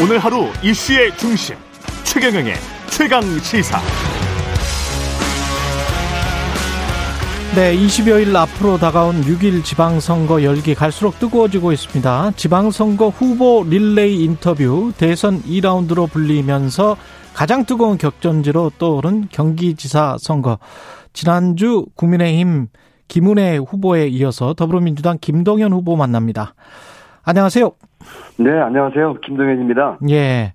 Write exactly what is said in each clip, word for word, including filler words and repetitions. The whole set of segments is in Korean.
오늘 하루 이슈의 중심 최경영의 최강시사. 네, 이십여일 앞으로 다가온 육일 지방선거 열기 갈수록 뜨거워지고 있습니다. 지방선거 후보 릴레이 인터뷰, 대선 이라운드로 불리면서 가장 뜨거운 격전지로 떠오른 경기지사 선거. 지난주 국민의힘 김은혜 후보에 이어서 더불어민주당 김동현 후보 만납니다. 안녕하세요. 네, 안녕하세요. 김동현입니다. 예,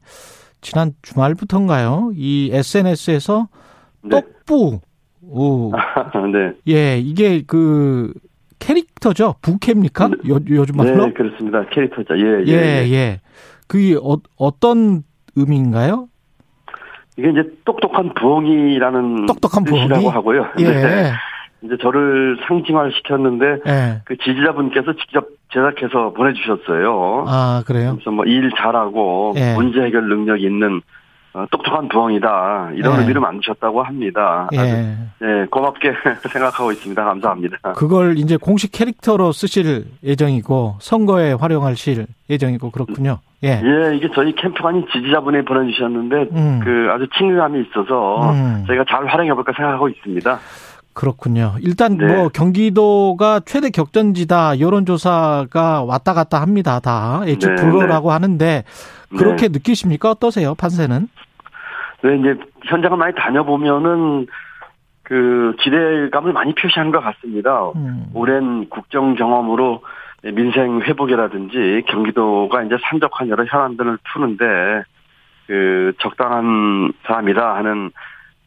지난 주말부터인가요? 이 에스엔에스에서 네. 떡부, 오, 네, 예, 이게 그 캐릭터죠? 부캐입니까? 네. 요, 요즘 말로? 네, 그렇습니다. 캐릭터죠. 예, 예, 예. 예. 그게 어, 어떤 의미인가요? 이게 이제 똑똑한 부엉이라는 똑똑한 부엉이라고 하고요. 예. 네. 이제 저를 상징화 시켰는데, 네. 그 지지자분께서 직접 제작해서 보내주셨어요. 아, 그래요? 그래서 뭐 일 잘하고, 네. 문제 해결 능력 있는 어, 똑똑한 부엉이다. 이런 네. 의미를 만드셨다고 합니다. 예. 네. 네, 고맙게 생각하고 있습니다. 감사합니다. 그걸 이제 공식 캐릭터로 쓰실 예정이고, 선거에 활용하실 예정이고, 그렇군요. 예. 예, 이게 저희 캠프관이 지지자분이 보내주셨는데, 음. 그 아주 친근함이 있어서, 음. 저희가 잘 활용해볼까 생각하고 있습니다. 그렇군요. 일단 네. 뭐 경기도가 최대 격전지다 여론조사가 왔다 갔다 합니다. 다 애초 네, 불러라고 네. 하는데 그렇게 네. 느끼십니까? 어떠세요? 판세는? 네, 이제 현장을 많이 다녀보면은 그 기대감을 많이 표시한 것 같습니다. 음. 오랜 국정 경험으로 민생 회복이라든지 경기도가 이제 산적한 여러 현안들을 푸는데 그 적당한 사람이다 하는.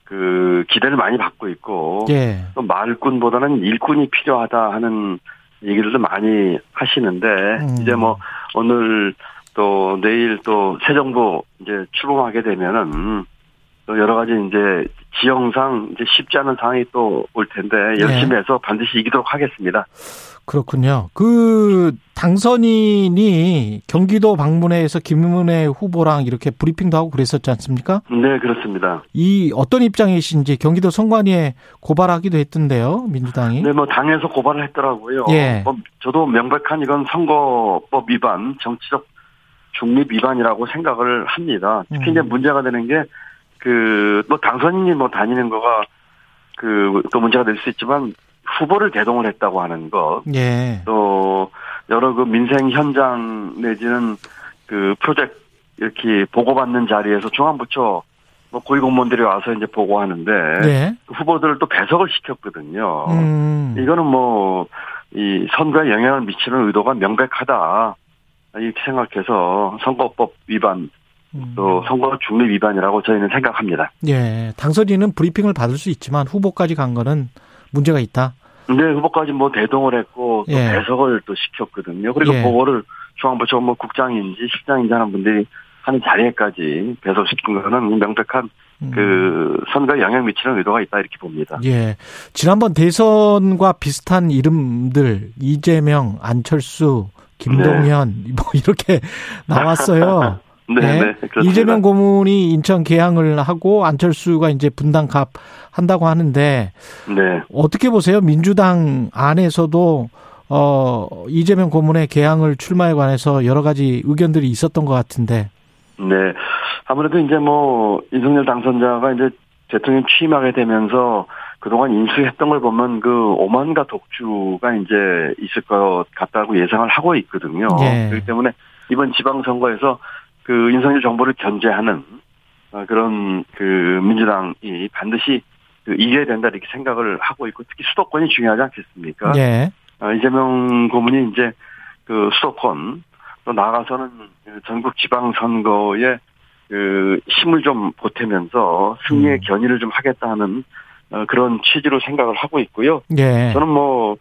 그 기대를 많이 받고 있고 예. 또 말꾼보다는 일꾼이 필요하다 하는 얘기들도 많이 하시는데 음. 이제 뭐 오늘 또 내일 또 새 정부 이제 출범하게 되면은 또 여러 가지 이제 지형상 이제 쉽지 않은 상황이 또 올 텐데 열심히 예. 해서 반드시 이기도록 하겠습니다. 그렇군요. 그 당선인이 경기도 방문회에서 김은혜 후보랑 이렇게 브리핑도 하고 그랬었지 않습니까? 네, 그렇습니다. 이 어떤 입장이신지 경기도 선관위에 고발하기도 했던데요, 민주당이? 네, 뭐 당에서 고발을 했더라고요. 예. 뭐 저도 명백한 이건 선거법 위반, 정치적 중립 위반이라고 생각을 합니다. 특히 음. 이제 문제가 되는 게 그 뭐 당선인이 뭐 다니는 거가 그 또 문제가 될 수 있지만. 후보를 대동을 했다고 하는 것, 예. 또 여러 그 민생 현장 내지는 그 프로젝트 이렇게 보고받는 자리에서 중앙부처 뭐 고위공무원들이 와서 이제 보고하는데 예. 그 후보들을 또 배석을 시켰거든요. 음. 이거는 뭐 이 선거에 영향을 미치는 의도가 명백하다 이렇게 생각해서 선거법 위반. 또 선거 중립 위반이라고 저희는 생각합니다. 예, 당선인은 브리핑을 받을 수 있지만 후보까지 간 거는 문제가 있다. 네, 후보까지 뭐 대동을 했고 또 예. 배석을 또 시켰거든요. 그리고 예. 보고를 중앙부처 뭐 국장인지 실장인지 하는 분들이 하는 자리에까지 배석시킨 거는 명백한 음. 그 선거에 영향 미치는 의도가 있다 이렇게 봅니다. 예, 지난번 대선과 비슷한 이름들 이재명, 안철수, 김동현 네. 뭐 이렇게 나왔어요. 네, 네. 네 이재명 고문이 인천 개항을 하고 안철수가 이제 분당갑 한다고 하는데 네. 어떻게 보세요? 민주당 안에서도 어, 이재명 고문의 개항을 출마에 관해서 여러 가지 의견들이 있었던 것 같은데. 네, 아무래도 이제 뭐 윤석열 당선자가 이제 대통령 취임하게 되면서 그동안 인수했던 걸 보면 그 오만과 독주가 이제 있을 것 같다고 예상을 하고 있거든요. 네. 그렇기 때문에 이번 지방선거에서 그 윤석열 정부를 견제하는 그런 그 민주당이 반드시 이겨야 된다 이렇게 생각을 하고 있고 특히 수도권이 중요하지 않겠습니까? 예. 이재명 고문이 이제 그 수도권 또 나아가서는 전국 지방선거에 그 힘을 좀 보태면서 승리의 견인을 좀 하겠다는 그런 취지로 생각을 하고 있고요. 예. 저는 뭐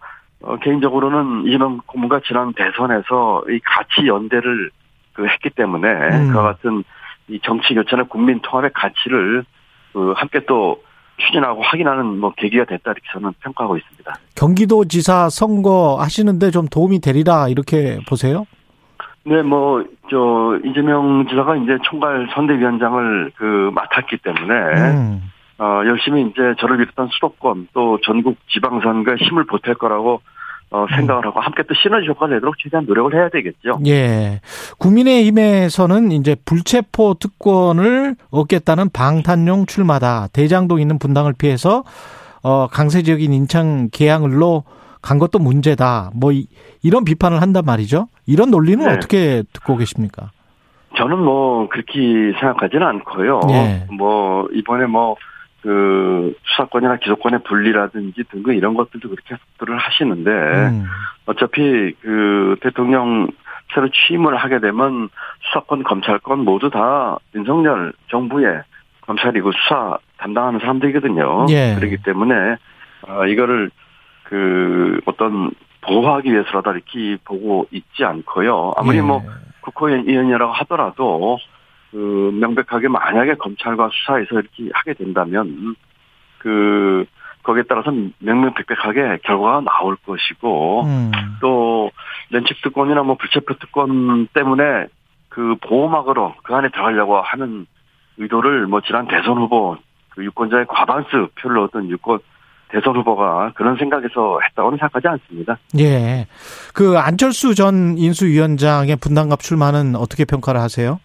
개인적으로는 이재명 고문과 지난 대선에서 이 가치 연대를 그 했기 때문에 음. 그와 같은 이 정치 교체나 국민 통합의 가치를 그 함께 또 추진하고 확인하는 뭐 계기가 됐다 이렇게 저는 평가하고 있습니다. 경기도지사 선거 하시는데 좀 도움이 되리라 이렇게 보세요? 네, 뭐 저 이재명 지사가 이제 총괄 선대위원장을 그 맡았기 때문에 음. 어 열심히 이제 저를 비롯한 수도권 또 전국 지방선거에 힘을 보탤 거라고 어, 생각을 하고 함께 또 시너지 효과를 내도록 최대한 노력을 해야 되겠죠. 예. 국민의힘에서는 이제 불체포 특권을 얻겠다는 방탄용 출마다. 대장동 있는 분당을 피해서 어, 강세적인 인천 계양을로 간 것도 문제다. 뭐 이, 이런 비판을 한단 말이죠. 이런 논리는 네. 어떻게 듣고 계십니까? 저는 뭐 그렇게 생각하지는 않고요. 예. 뭐 이번에 뭐 그 수사권이나 기소권의 분리라든지 등등 이런 것들도 그렇게 해석들을 하시는데 음. 어차피 그 대통령 새로 취임을 하게 되면 수사권, 검찰권 모두 다 윤석열 정부의 검찰이고 수사 담당하는 사람들이거든요. 예. 그렇기 때문에 이거를 그 어떤 보호하기 위해서라도 이렇게 보고 있지 않고요. 아무리 예. 뭐 국회의원이라고 하더라도 그 명백하게 만약에 검찰과 수사에서 이렇게 하게 된다면 그 거기에 따라서 명명백백하게 결과가 나올 것이고 음. 또 면책특권이나 뭐 불체포특권 때문에 그 보호막으로 그 안에 들어가려고 하는 의도를 뭐 지난 대선 후보 그 유권자의 과반수 표를 얻은 유권 대선 후보가 그런 생각에서 했다고는 생각하지 않습니다. 예, 그 안철수 전 인수위원장의 분당갑 출마는 어떻게 평가를 하세요?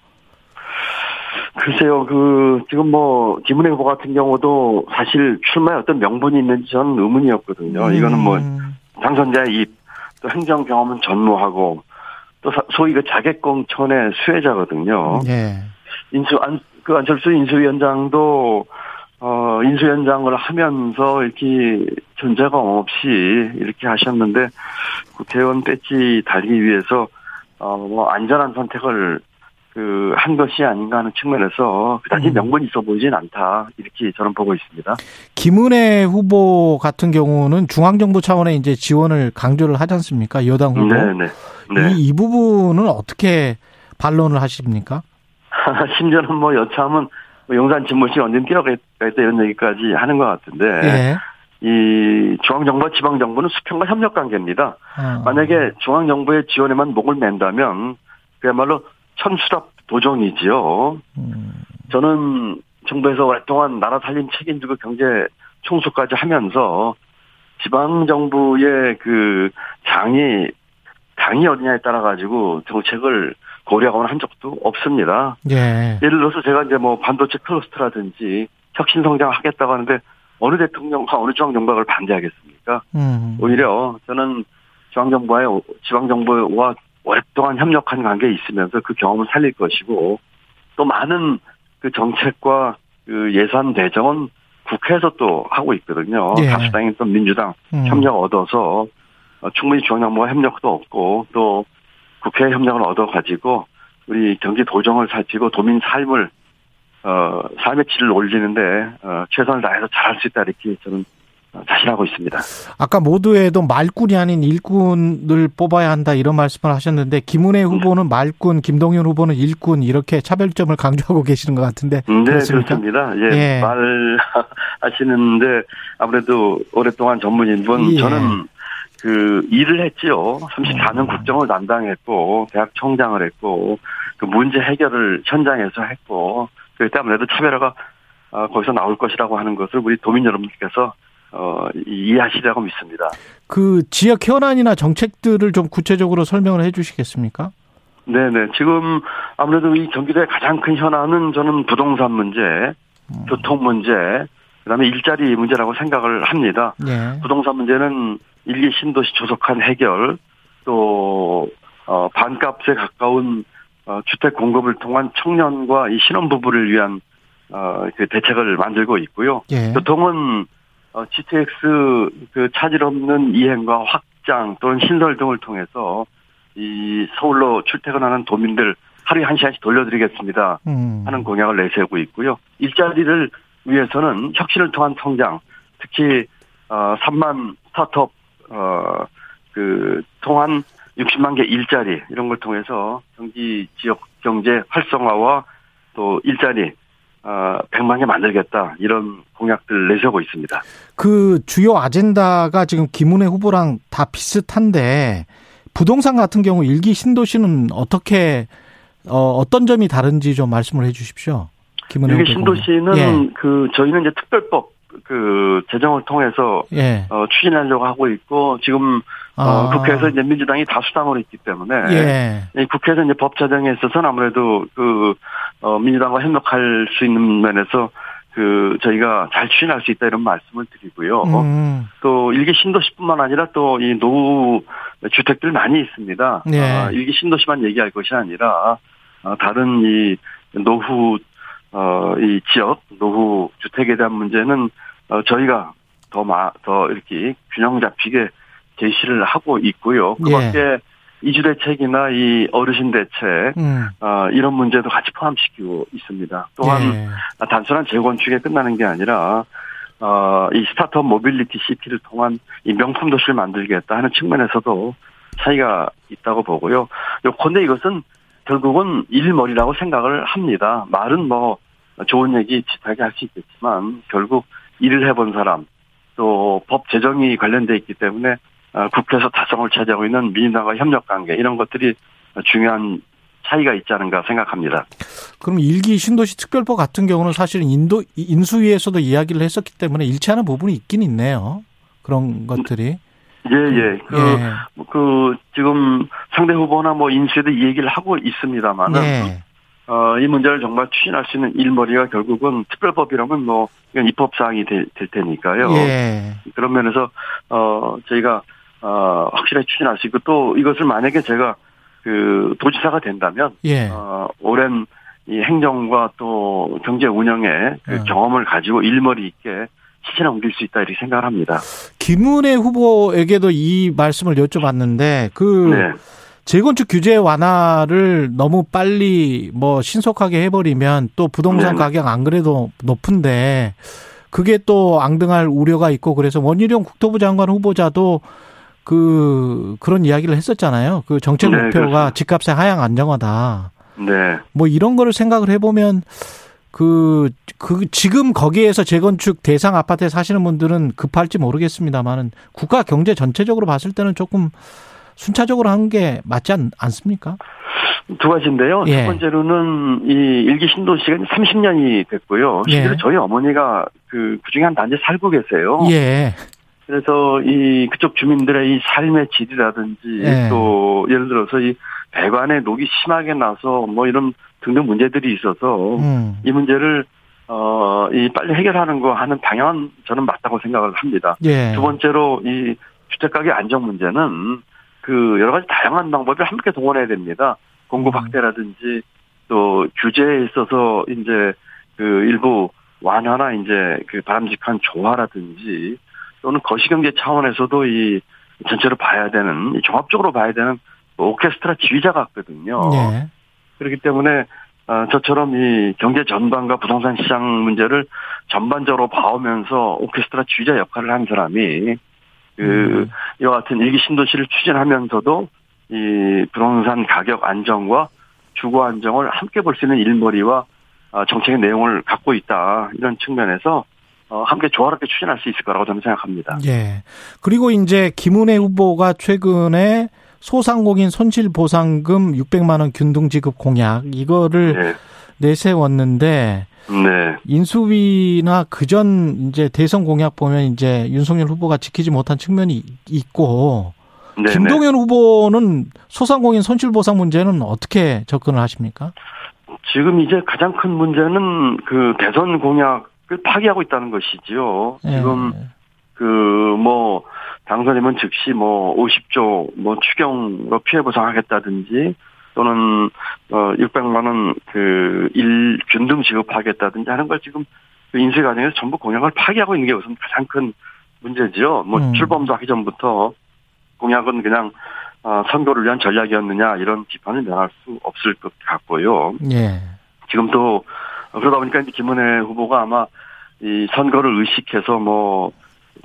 글쎄요, 그, 지금 뭐, 김은혜 후보 같은 경우도 사실 출마에 어떤 명분이 있는지 저는 의문이었거든요. 음. 이거는 뭐, 당선자의 입, 또 행정 경험은 전무하고, 또 소위 그 자객공천의 수혜자거든요. 예. 인수, 안, 그 안철수 인수위원장도, 어, 인수위원장을 하면서 이렇게 존재감 없이 이렇게 하셨는데, 국회의원 배지 달기 위해서, 어, 뭐, 안전한 선택을 그, 한 것이 아닌가 하는 측면에서 그다지 명분이 있어 보이진 않다. 이렇게 저는 보고 있습니다. 김은혜 후보 같은 경우는 중앙정부 차원의 이제 지원을 강조를 하지 않습니까? 여당 후보. 네네. 네. 이, 이 부분은 어떻게 반론을 하십니까? 심지어는 뭐 여차하면 용산 진물실 언젠 뛰어가겠다 이런 얘기까지 하는 것 같은데. 네. 이 중앙정부와 지방정부는 수평과 협력 관계입니다. 아. 만약에 중앙정부의 지원에만 목을 맨다면 그야말로 천수답 도정이지요. 저는 정부에서 오랫동안 나라 살림 책임지고 경제 총수까지 하면서 지방정부의 그 장이, 당이 어디냐에 따라가지고 정책을 고려하거나 한 적도 없습니다. 예. 예를 들어서 제가 이제 뭐 반도체 클러스터라든지 혁신성장 하겠다고 하는데 어느 대통령과 어느 중앙정부가 반대하겠습니까? 음. 오히려 저는 중앙정부와의, 지방정부와 오랫동안 협력한 관계에 있으면서 그 경험을 살릴 것이고 또 많은 그 정책과 그 예산 배정은 국회에서 또 하고 있거든요. 예. 다수당인 또 민주당 음. 협력 얻어서 충분히 중앙정부와 협력도 얻고 또 국회 협력을 얻어가지고 우리 경기 도정을 살피고 도민 삶을 어 삶의 질을 올리는데 어, 최선을 다해서 잘할 수 있다 이렇게 저는. 자신하고 있습니다. 아까 모두에도 말꾼이 아닌 일꾼을 뽑아야 한다 이런 말씀을 하셨는데 김은혜 후보는 말꾼, 김동연 후보는 일꾼 이렇게 차별점을 강조하고 계시는 것 같은데. 네, 그렇습니까? 그렇습니다. 예, 예. 말하시는데 아무래도 오랫동안 전문인분 예. 저는 그 일을 했지요. 삼십사 년 국정을 담당했고 대학 총장을 했고 그 문제 해결을 현장에서 했고 그렇기 때문에 아무래도 차별화가 거기서 나올 것이라고 하는 것을 우리 도민 여러분께서 어, 이해하시라고 믿습니다. 그 지역 현안이나 정책들을 좀 구체적으로 설명을 해 주시겠습니까? 네네. 지금 아무래도 이 경기도의 가장 큰 현안은 저는 부동산 문제, 음. 교통 문제, 그 다음에 일자리 문제라고 생각을 합니다. 네. 부동산 문제는 일, 이 신도시 조속한 해결, 또, 어, 반값에 가까운, 어, 주택 공급을 통한 청년과 이 신혼부부를 위한, 어, 그 대책을 만들고 있고요. 네. 교통은 어, 지티엑스 그 차질 없는 이행과 확장 또는 신설 등을 통해서 이 서울로 출퇴근하는 도민들 하루에 한 시간씩 돌려드리겠습니다 음. 하는 공약을 내세우고 있고요. 일자리를 위해서는 혁신을 통한 성장, 특히 어, 삼만 스타트업 어, 그 통한 육십만 개 일자리 이런 걸 통해서 경기 지역 경제 활성화와 또 일자리 어, 백만 개 만들겠다 이런 공약들 내세우고 있습니다. 그 주요 아젠다가 지금 김은혜 후보랑 다 비슷한데 부동산 같은 경우 일기 신도시는 어떻게 어, 어떤 점이 다른지 좀 말씀을 해 주십시오. 김은혜 일기 신도시는 예. 그 저희는 이제 특별법 그 제정을 통해서 예. 어, 추진하려고 하고 있고 지금 아. 어, 국회에서 이제 민주당이 다수당으로 있기 때문에 예. 국회에서 이제 법 제정에 있어서는 아무래도 그 어, 민주당과 협력할 수 있는 면에서 그 저희가 잘 추진할 수 있다 이런 말씀을 드리고요. 음. 또 일기 신도시뿐만 아니라 또 이 노후 주택들 많이 있습니다. 네. 아, 일기 신도시만 얘기할 것이 아니라 아, 다른 이 노후 어, 이 지역 노후 주택에 대한 문제는 어, 저희가 더 마, 더 이렇게 균형 잡히게 제시를 하고 있고요. 그밖에 예. 이주 대책이나 이 어르신 대책 음. 어, 이런 문제도 같이 포함시키고 있습니다. 또한 예. 단순한 재건축에 끝나는 게 아니라 어, 이 스타트업 모빌리티 시티를 통한 이 명품 도시를 만들겠다 하는 측면에서도 차이가 있다고 보고요. 그런데 이것은 결국은 일머리라고 생각을 합니다. 말은 뭐 좋은 얘기 짓하게 할 수 있겠지만 결국 일을 해본 사람 또 법 제정이 관련돼 있기 때문에 국회에서 다성을 차지하고 있는 민주당과 협력 관계 이런 것들이 중요한 차이가 있지 않은가 생각합니다. 그럼 일기 신도시 특별법 같은 경우는 사실 인도 인수위에서도 이야기를 했었기 때문에 일치하는 부분이 있긴 있네요. 그런 것들이. 예, 예. 그, 예. 그, 지금 상대 후보나 뭐 인수위도 이 얘기를 하고 있습니다만은. 예. 어, 이 문제를 정말 추진할 수 있는 일머리가 결국은 특별법이라면 뭐, 이건 입법사항이 될, 될 테니까요. 예. 그런 면에서, 어, 저희가, 어, 확실히 추진할 수 있고 또 이것을 만약에 제가 그 도지사가 된다면. 예. 어, 오랜 이 행정과 또 경제 운영의 그 예. 경험을 가지고 일머리 있게 시신에 옮길 수 있다 이렇게 생각을 합니다. 김은혜 후보에게도 이 말씀을 여쭤봤는데 그 네. 재건축 규제 완화를 너무 빨리 뭐 신속하게 해버리면 또 부동산 네. 가격 안 그래도 높은데 그게 또 앙등할 우려가 있고 그래서 원희룡 국토부 장관 후보자도 그 그런 이야기를 했었잖아요. 그 정책 네, 목표가 집값의 하향 안정화다. 네. 뭐 이런 거를 생각을 해보면. 그, 그, 지금 거기에서 재건축 대상 아파트에 사시는 분들은 급할지 모르겠습니다만은 국가 경제 전체적으로 봤을 때는 조금 순차적으로 한 게 맞지 않, 않습니까? 두 가지인데요. 예. 첫 번째로는 이 일기 신도시가 삼십 년이 됐고요. 실제로 예. 저희 어머니가 그, 그 중에 한 단지 살고 계세요. 예. 그래서 이, 그쪽 주민들의 이 삶의 질이라든지 예. 또 예를 들어서 이 배관에 녹이 심하게 나서 뭐 이런 등등 문제들이 있어서 음. 이 문제를 어, 이 빨리 해결하는 거 하는 방향은 저는 맞다고 생각을 합니다. 예. 두 번째로 이 주택 가격 안정 문제는 그 여러 가지 다양한 방법을 함께 동원해야 됩니다. 공급 확대라든지 또 규제에 있어서 이제 그 일부 완화나 이제 그 바람직한 조화라든지 또는 거시경제 차원에서도 이 전체로 봐야 되는 이 종합적으로 봐야 되는 오케스트라 지휘자 같거든요. 예. 그렇기 때문에 저처럼 이 경제 전반과 부동산 시장 문제를 전반적으로 봐오면서 오케스트라 지휘자 역할을 한 사람이 그 이와 같은 일기 신도시를 추진하면서도 이 부동산 가격 안정과 주거 안정을 함께 볼 수 있는 일머리와 정책의 내용을 갖고 있다 이런 측면에서 함께 조화롭게 추진할 수 있을 거라고 저는 생각합니다. 예. 그리고 이제 김은혜 후보가 최근에 소상공인 손실보상금 육백만 원 균등지급 공약 이거를 네. 내세웠는데 네. 인수위나 그전 이제 대선 공약 보면 이제 윤석열 후보가 지키지 못한 측면이 있고 네. 김동현 네. 후보는 소상공인 손실보상 문제는 어떻게 접근을 하십니까? 지금 이제 가장 큰 문제는 그 대선 공약을 파기하고 있다는 것이지요. 지금 네. 그 뭐. 당선이면 즉시 뭐 오십조 뭐 추경으로 피해 보상하겠다든지 또는 어 육백만 원 그 일 균등 지급하겠다든지 하는 걸 지금 인수위 과정에서 전부 공약을 파기하고 있는 게 우선 가장 큰 문제지요. 뭐 음. 출범도 하기 전부터 공약은 그냥 어 선거를 위한 전략이었느냐 이런 비판을 면할 수 없을 것 같고요. 예. 지금 또 그러다 보니까 이제 김은혜 후보가 아마 이 선거를 의식해서 뭐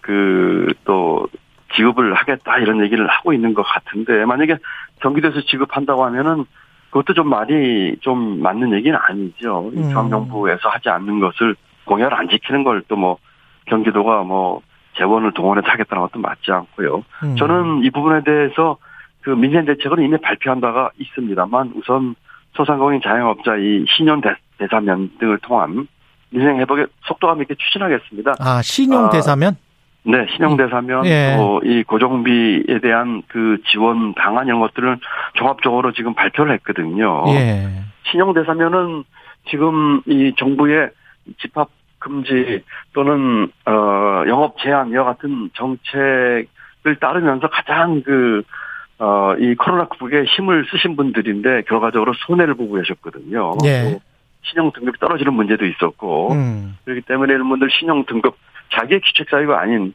그 또 지급을 하겠다 이런 얘기를 하고 있는 것 같은데 만약에 경기도에서 지급한다고 하면은 그것도 좀 말이 좀 맞는 얘기는 아니죠. 음. 중앙정부에서 하지 않는 것을 공약을 안 지키는 걸 또 뭐 경기도가 뭐 재원을 동원해서 하겠다는 것도 맞지 않고요. 음. 저는 이 부분에 대해서 그 민생 대책은 이미 발표한 바가 있습니다만 우선 소상공인 자영업자 이 신용 대사면 등을 통한 민생 회복의 속도감 있게 추진하겠습니다. 아 신용 대사면? 아, 네, 신용대사면, 예. 또 이 고정비에 대한 그 지원 방안 이런 것들을 종합적으로 지금 발표를 했거든요. 예. 신용대사면은 지금 이 정부의 집합 금지 또는 어 영업 제한 이와 같은 정책을 따르면서 가장 그 어 이 코로나 극복에 힘을 쓰신 분들인데 결과적으로 손해를 보고 계셨거든요. 예. 신용 등급 떨어지는 문제도 있었고 음. 그렇기 때문에 이런 분들 신용 등급 자기의 귀책 사유가 아닌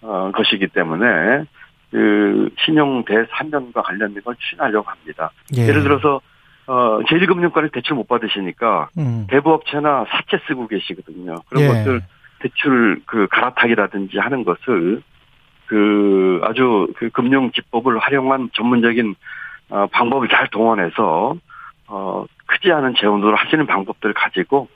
어, 것이기 때문에 그 신용 대사면과 관련된 걸 추진하려고 합니다. 예. 예를 들어서 어, 제일금융권에 대출 못 받으시니까 음. 대부업체나 사채 쓰고 계시거든요. 그런 예. 것들 대출 그 갈아타기라든지 하는 것을 그 아주 그 금융 기법을 활용한 전문적인 어, 방법을 잘 동원해서 어, 크지 않은 재원으로 하시는 방법들을 가지고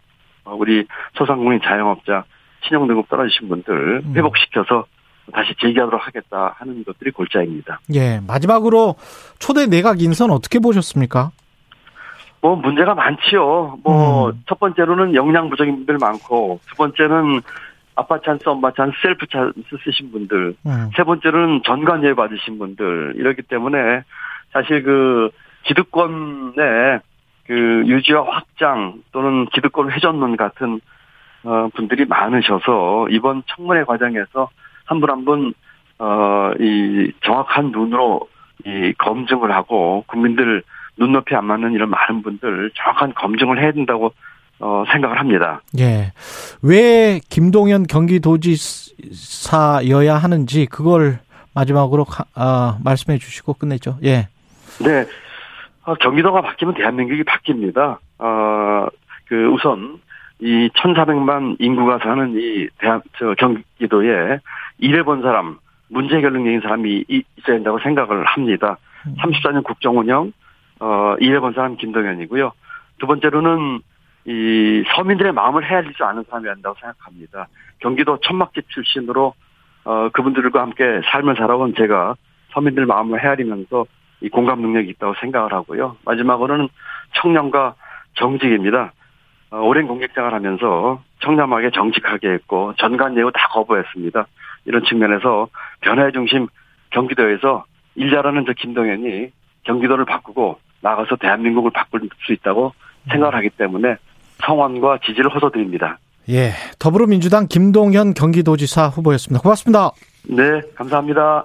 어, 우리 소상공인 자영업자 신용등급 떨어지신 분들 회복시켜서 다시 재기하도록 하겠다 하는 것들이 골자입니다. 예, 마지막으로 초대 내각 인선 어떻게 보셨습니까? 뭐 문제가 많지요. 뭐 첫 음. 번째로는 역량 부족인 분들 많고, 두 번째는 아빠 찬스, 엄마 찬스, 셀프 찬스 쓰신 분들, 음. 세 번째로는 전관예우 받으신 분들 이렇기 때문에 사실 그 기득권의 그 유지와 확장 또는 기득권 회전론 같은 어, 분들이 많으셔서 이번 청문회 과정에서 한 분 한 분 어, 이 정확한 눈으로 이 검증을 하고 국민들 눈높이 안 맞는 이런 많은 분들 정확한 검증을 해야 된다고 어, 생각을 합니다. 예. 왜 김동연 경기도지사여야 하는지 그걸 마지막으로 아, 말씀해 주시고 끝내죠. 예. 네. 어, 경기도가 바뀌면 대한민국이 바뀝니다. 어, 그 우선 이 천사백만 인구가 사는 이 대한, 저, 경기도에 일해본 사람, 문제 결능적인 사람이 있어야 한다고 생각을 합니다. 삼십사 년 국정 운영, 어, 일해본 사람 김동연이고요. 두 번째로는 이 서민들의 마음을 헤아리지 않은 사람이 한다고 생각합니다. 경기도 천막집 출신으로, 어, 그분들과 함께 삶을 살아온 제가 서민들 마음을 헤아리면서 이 공감 능력이 있다고 생각을 하고요. 마지막으로는 청년과 정직입니다. 오랜 공직생활 하면서 청렴하게 정직하게 했고 전관예우 다 거부했습니다. 이런 측면에서 변화의 중심 경기도에서 일 잘하는 저 김동연이 경기도를 바꾸고 나가서 대한민국을 바꿀 수 있다고 생각하기 때문에 성원과 지지를 호소드립니다. 예, 더불어민주당 김동현 경기도지사 후보였습니다. 고맙습니다. 네, 감사합니다.